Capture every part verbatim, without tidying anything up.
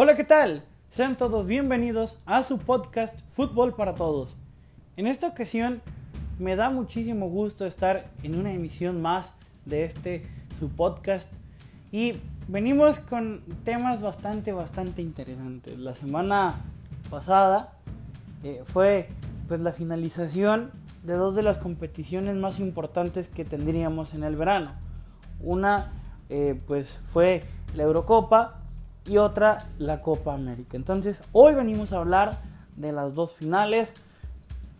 Hola, ¿qué tal? Sean todos bienvenidos a su podcast Fútbol para Todos. En esta ocasión me da muchísimo gusto estar en una emisión más de este, su podcast. Y venimos con temas bastante, bastante interesantes. La semana pasada eh, fue pues la finalización de dos de las competiciones más importantes que tendríamos en el verano. Una eh, pues fue la Eurocopa y otra la Copa América. Entonces hoy venimos a hablar de las dos finales.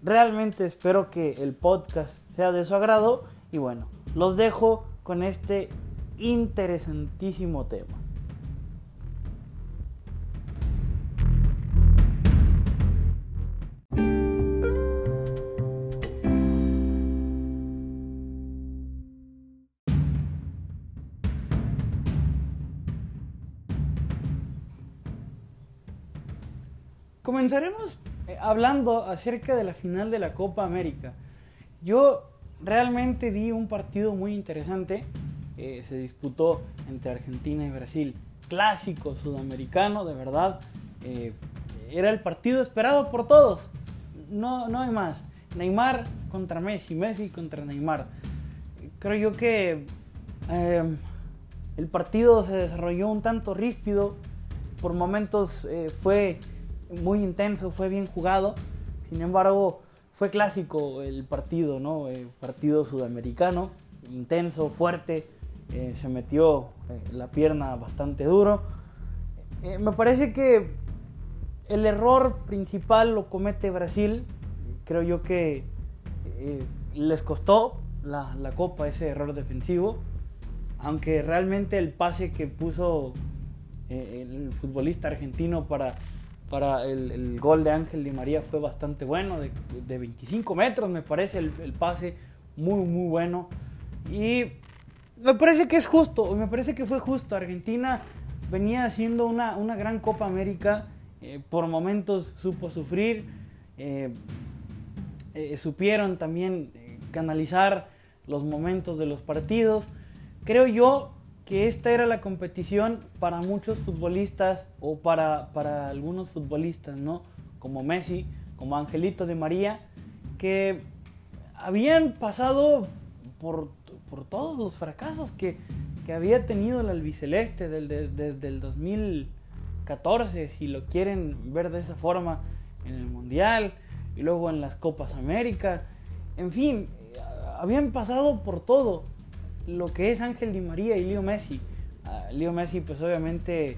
Realmente espero que el podcast sea de su agrado y bueno, los dejo con este interesantísimo tema. Comenzaremos hablando acerca de la final de la Copa América. Yo realmente vi un partido muy interesante. Eh, se disputó entre Argentina y Brasil. Clásico sudamericano, de verdad. Eh, era el partido esperado por todos. No, no hay más. Neymar contra Messi, Messi contra Neymar. Creo yo que eh, el partido se desarrolló un tanto ríspido. Por momentos eh, fue muy intenso, fue bien jugado. Sin embargo, fue clásico el partido, ¿no? Eh, partido sudamericano, intenso, fuerte. Eh, se metió eh, la pierna bastante duro. Eh, me parece que el error principal lo comete Brasil. Creo yo que eh, les costó la, la copa ese error defensivo, aunque realmente el pase que puso eh, el futbolista argentino para, para el, el gol de Ángel Di María fue bastante bueno, de, de veinticinco metros me parece el, el pase, muy muy bueno. Y me parece que es justo, me parece que fue justo. Argentina venía haciendo una, una gran Copa América, eh, por momentos supo sufrir, eh, eh, supieron también eh, canalizar los momentos de los partidos. Creo yo que esta era la competición para muchos futbolistas o para, para algunos futbolistas, ¿no? Como Messi, como Angelito Di María, que habían pasado por... por todos los fracasos que, que había tenido el albiceleste del, de, desde el dos mil catorce, si lo quieren ver de esa forma, en el Mundial y luego en las Copas América. En fin, habían pasado por todo lo que es Ángel Di María y Leo Messi. Uh, Leo Messi, pues obviamente eh,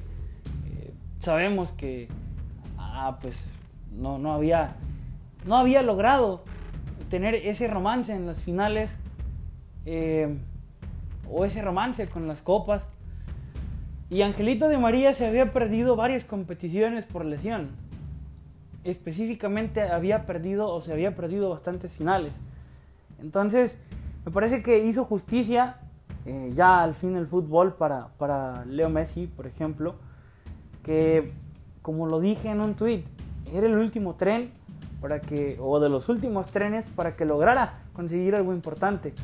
sabemos que ah, pues, no, no, había, no había logrado tener ese romance en las finales. Eh, o ese romance con las copas. Y Angelito Di María se había perdido varias competiciones por lesión. Específicamente había perdido o se había perdido bastantes finales. Entonces me parece que hizo justicia eh, ya al fin el fútbol para, para Leo Messi, por ejemplo, que como lo dije en un tweet, era el último tren para que, o de los últimos trenes para que lograra conseguir algo importante.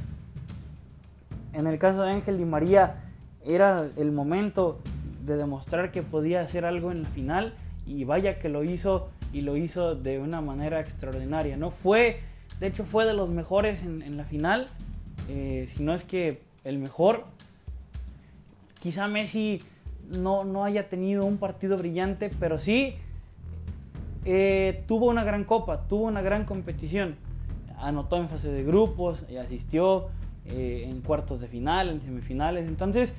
En el caso de Ángel Di María era el momento de demostrar que podía hacer algo en la final y vaya que lo hizo, y lo hizo de una manera extraordinaria, ¿no? Fue, de hecho fue de los mejores en, en la final, eh, si no es que el mejor. Quizá Messi no, no haya tenido un partido brillante, pero sí eh, tuvo una gran copa, tuvo una gran competición. Anotó en fase de grupos, asistió Eh, en cuartos de final, en semifinales. Entonces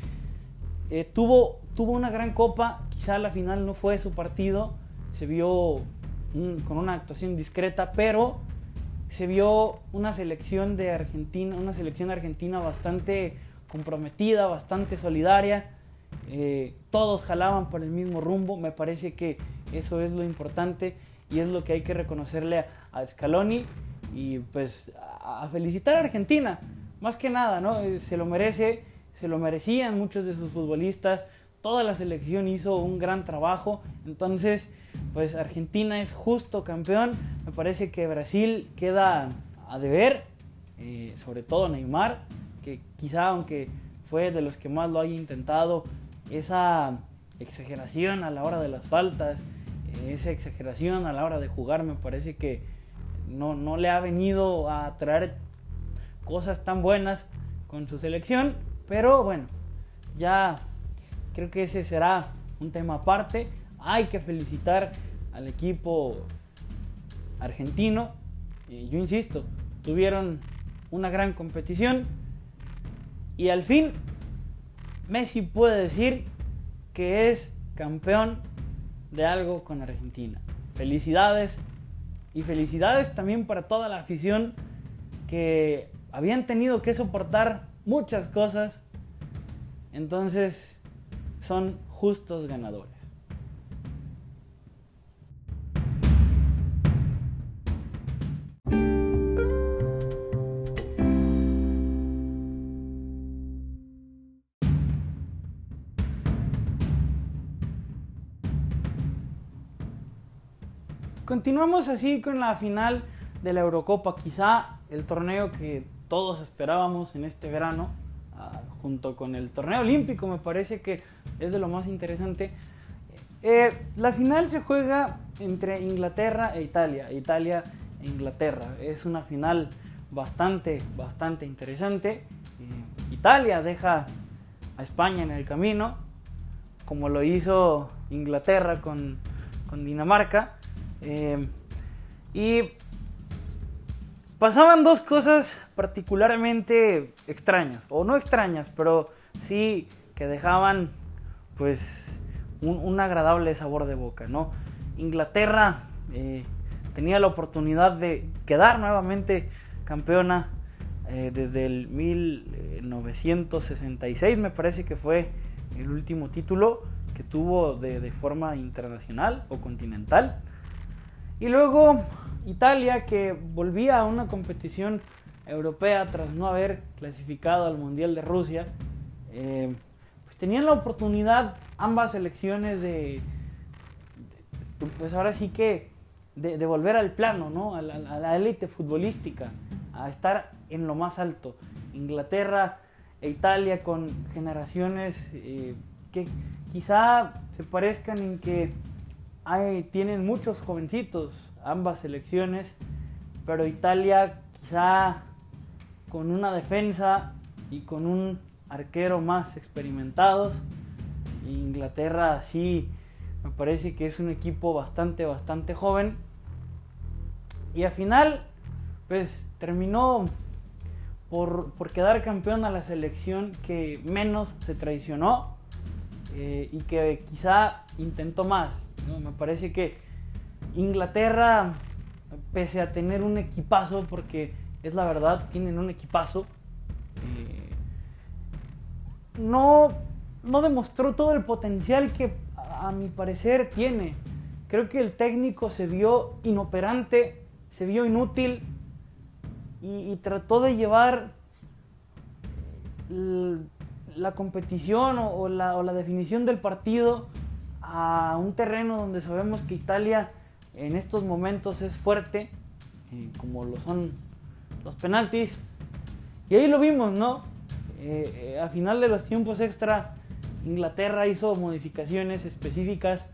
eh, tuvo, tuvo una gran copa. Quizá la final no fue su partido, se vio un, con una actuación discreta, pero se vio una selección de Argentina, una selección argentina bastante comprometida, bastante solidaria. Eh, todos jalaban por el mismo rumbo. Me parece que eso es lo importante y es lo que hay que reconocerle a, a Scaloni, y pues a, a felicitar a Argentina. Más que nada, ¿no? Se lo merece, se lo merecían muchos de sus futbolistas. Toda la selección hizo un gran trabajo. Entonces, pues Argentina es justo campeón. Me parece que Brasil queda a deber, eh, sobre todo Neymar, que quizá aunque fue de los que más lo haya intentado, esa exageración a la hora de las faltas, esa exageración a la hora de jugar, me parece que no, no le ha venido a traer cosas tan buenas con su selección. Pero bueno, ya creo que ese será un tema aparte. Hay que felicitar al equipo argentino. Yo insisto, tuvieron una gran competición y al fin Messi puede decir que es campeón de algo con Argentina. Felicidades, y felicidades también para toda la afición que habían tenido que soportar muchas cosas. Entonces son justos ganadores. Continuamos así con la final de la Eurocopa, quizá el torneo que todos esperábamos en este verano, junto con el torneo olímpico, me parece que es de lo más interesante. Eh, la final se juega entre Inglaterra e Italia, Italia e Inglaterra. Es una final bastante, bastante interesante. Eh, Italia deja a España en el camino, como lo hizo Inglaterra con, con Dinamarca. Eh, y pasaban dos cosas particularmente extrañas, o no extrañas, pero sí que dejaban pues un, un agradable sabor de boca, ¿no? Inglaterra eh, tenía la oportunidad de quedar nuevamente campeona eh, desde el mil novecientos sesenta y seis, me parece que fue el último título que tuvo de, de forma internacional o continental. Y luego Italia, que volvía a una competición europea tras no haber clasificado al Mundial de Rusia, eh, pues tenían la oportunidad ambas selecciones de, de pues ahora sí que de, de volver al plano, ¿no? A la élite futbolística, a estar en lo más alto. Inglaterra e Italia con generaciones eh, que quizá se parezcan en que Hay, tienen muchos jovencitos ambas selecciones, pero Italia quizá con una defensa y con un arquero más experimentados. Inglaterra sí me parece que es un equipo bastante, bastante joven. Y al final pues terminó por, por quedar campeón a la selección que menos se traicionó eh, y que quizá intentó más. No, me parece que Inglaterra, pese a tener un equipazo, porque es la verdad, tienen un equipazo, eh, no, no demostró todo el potencial que a, a mi parecer tiene. Creo que el técnico se vio inoperante, se vio inútil y, y trató de llevar la, la competición o, o, la, o la definición del partido a un terreno donde sabemos que Italia en estos momentos es fuerte, como lo son los penaltis. Y ahí lo vimos, ¿no? Eh, eh, a final de los tiempos extra, Inglaterra hizo modificaciones específicas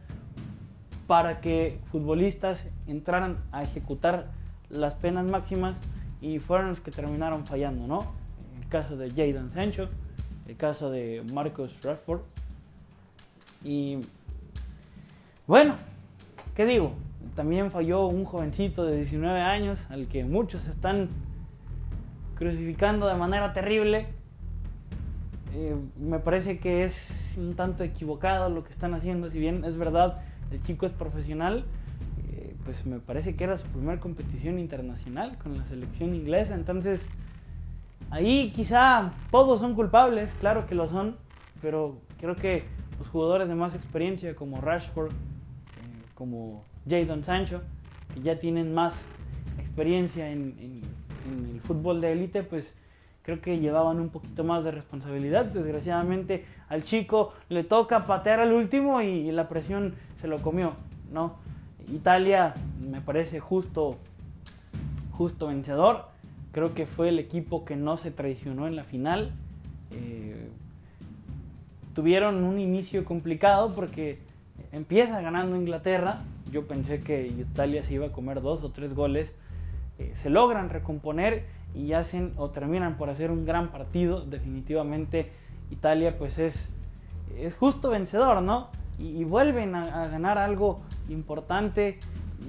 para que futbolistas entraran a ejecutar las penas máximas y fueron los que terminaron fallando, ¿no? El caso de Jadon Sancho, el caso de Marcus Rashford. Y bueno, ¿qué digo? También falló un jovencito de diecinueve años al que muchos están crucificando de manera terrible. Eh, me parece que es un tanto equivocado lo que están haciendo. Si bien es verdad, el chico es profesional, eh, pues me parece que era su primera competición internacional con la selección inglesa. Entonces, ahí quizá todos son culpables, claro que lo son, pero creo que los jugadores de más experiencia como Rashford, como Jadon Sancho, que ya tienen más experiencia en, en, en el fútbol de élite, pues creo que llevaban un poquito más de responsabilidad. Desgraciadamente al chico le toca patear al último y, y la presión se lo comió, ¿no? Italia me parece justo, justo vencedor. Creo que fue el equipo que no se traicionó en la final. Eh, tuvieron un inicio complicado porque empieza ganando Inglaterra. Yo pensé que Italia se iba a comer dos o tres goles. Eh, se logran recomponer y hacen o terminan por hacer un gran partido. Definitivamente Italia pues es, es justo vencedor, ¿no? Y, y vuelven a, a ganar algo importante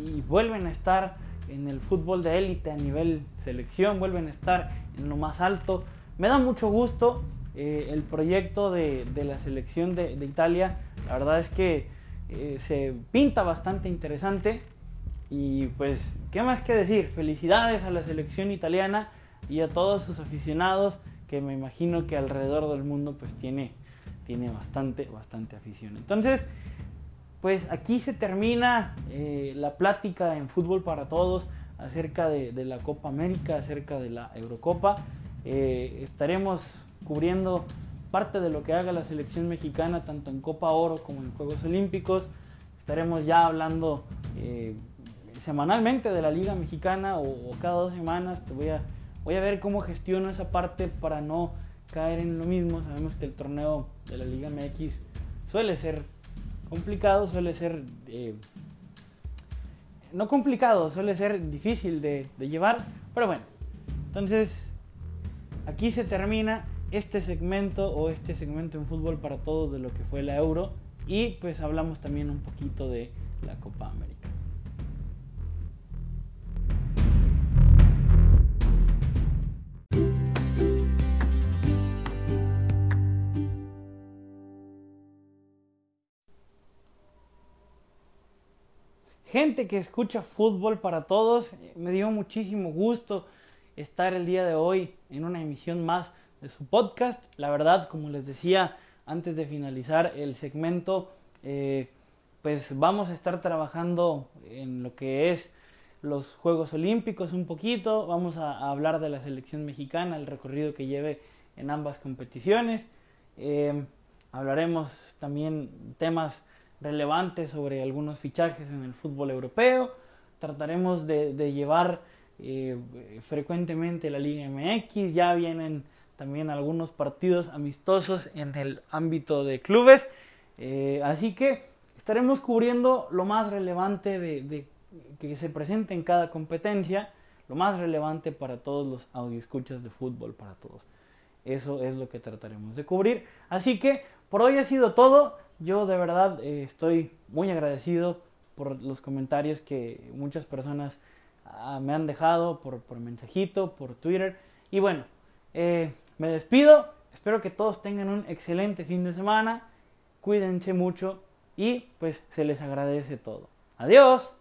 y vuelven a estar en el fútbol de élite a nivel selección, vuelven a estar en lo más alto. Me da mucho gusto eh, el proyecto de, de la selección de, de Italia. La verdad es que eh, se pinta bastante interesante. Y pues, ¿qué más que decir? Felicidades a la selección italiana y a todos sus aficionados, que me imagino que alrededor del mundo pues tiene, tiene bastante, bastante afición. Entonces, pues aquí se termina eh, la plática en Fútbol para Todos acerca de, de la Copa América, acerca de la Eurocopa. Eh, estaremos cubriendo parte de lo que haga la selección mexicana, tanto en Copa Oro como en Juegos Olímpicos. Estaremos ya hablando eh, semanalmente de la Liga Mexicana o, o cada dos semanas. Te voy a, voy a ver cómo gestiono esa parte para no caer en lo mismo. Sabemos que el torneo de la Liga M X suele ser complicado, suele ser eh, no complicado, suele ser difícil de, de llevar, pero bueno, entonces aquí se termina este segmento o este segmento en Fútbol para Todos de lo que fue la Euro, y pues hablamos también un poquito de la Copa América. Gente que escucha Fútbol para Todos, me dio muchísimo gusto estar el día de hoy en una emisión más de su podcast. La verdad, como les decía antes de finalizar el segmento, eh, pues vamos a estar trabajando en lo que es los Juegos Olímpicos un poquito. Vamos a, a hablar de la selección mexicana, el recorrido que lleve en ambas competiciones. Eh, hablaremos también temas relevantes sobre algunos fichajes en el fútbol europeo. Trataremos de, de llevar eh, frecuentemente la Liga M X. Ya vienen también algunos partidos amistosos en el ámbito de clubes. Eh, así que estaremos cubriendo lo más relevante de, de que se presente en cada competencia, lo más relevante para todos los audioescuchas de Fútbol para Todos. Eso es lo que trataremos de cubrir. Así que por hoy ha sido todo. Yo de verdad eh, estoy muy agradecido por los comentarios que muchas personas ah, me han dejado por, por mensajito, por Twitter. Y bueno, eh, me despido. Espero que todos tengan un excelente fin de semana. Cuídense mucho y pues se les agradece todo. Adiós.